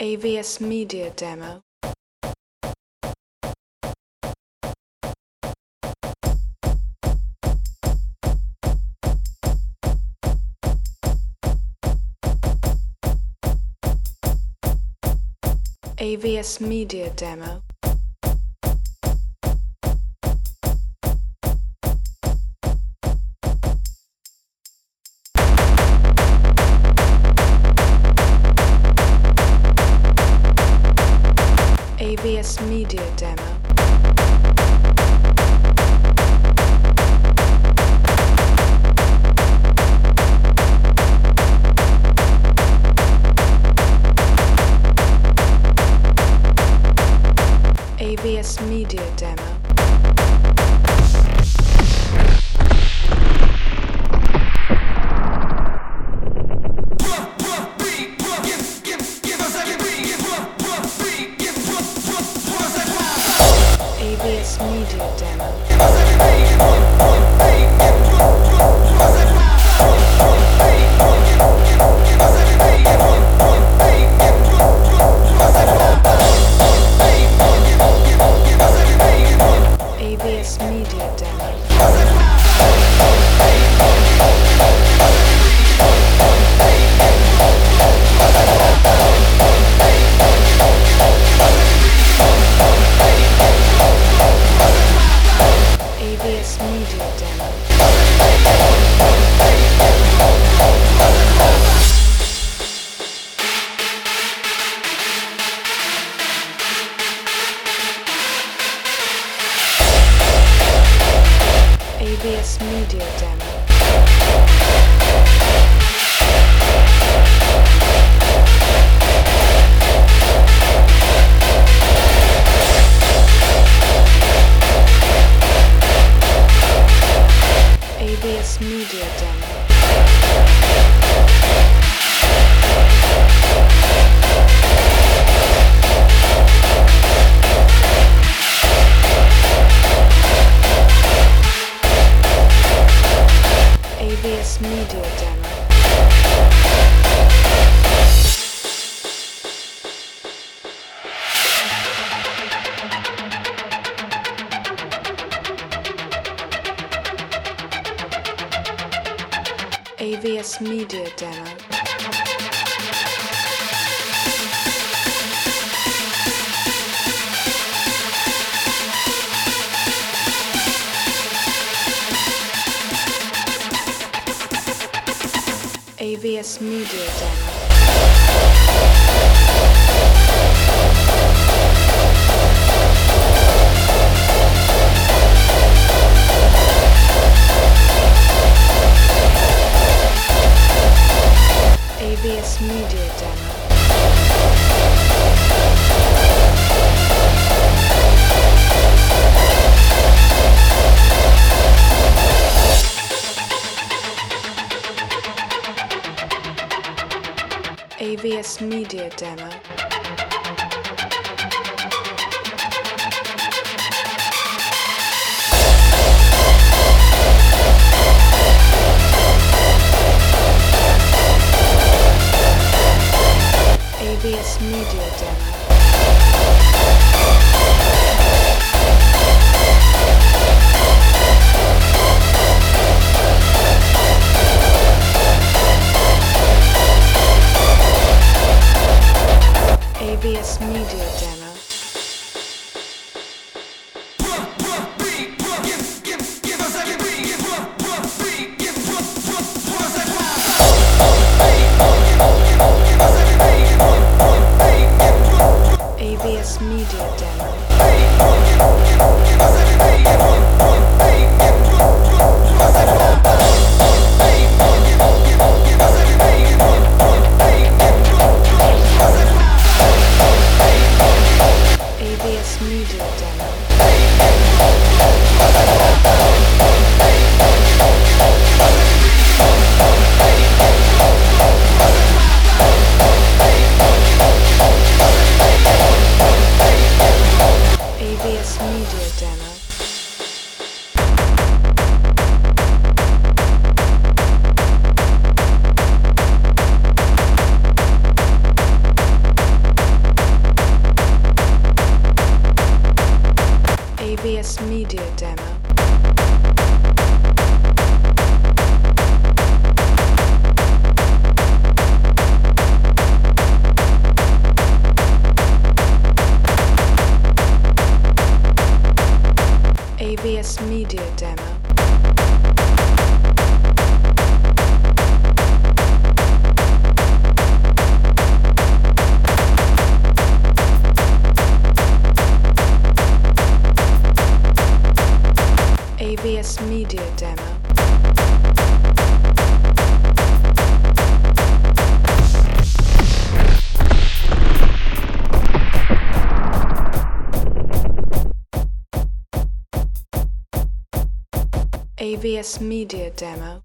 AVS Media Demo. AVS Media Demo. AVS Media Demo. AVS Media Demo. AVS Media Demo. AVS Media Demo. AVS Media Demo. AVS Media Demo. AVS Media Demo. AVS Media Demo. AVS Media Demo. AVS Media Demo. AVS Media Demo. AVS Media Demo. AVS Media Demo. AVS Media Demo. AVS Media Demo. PS Media Demo.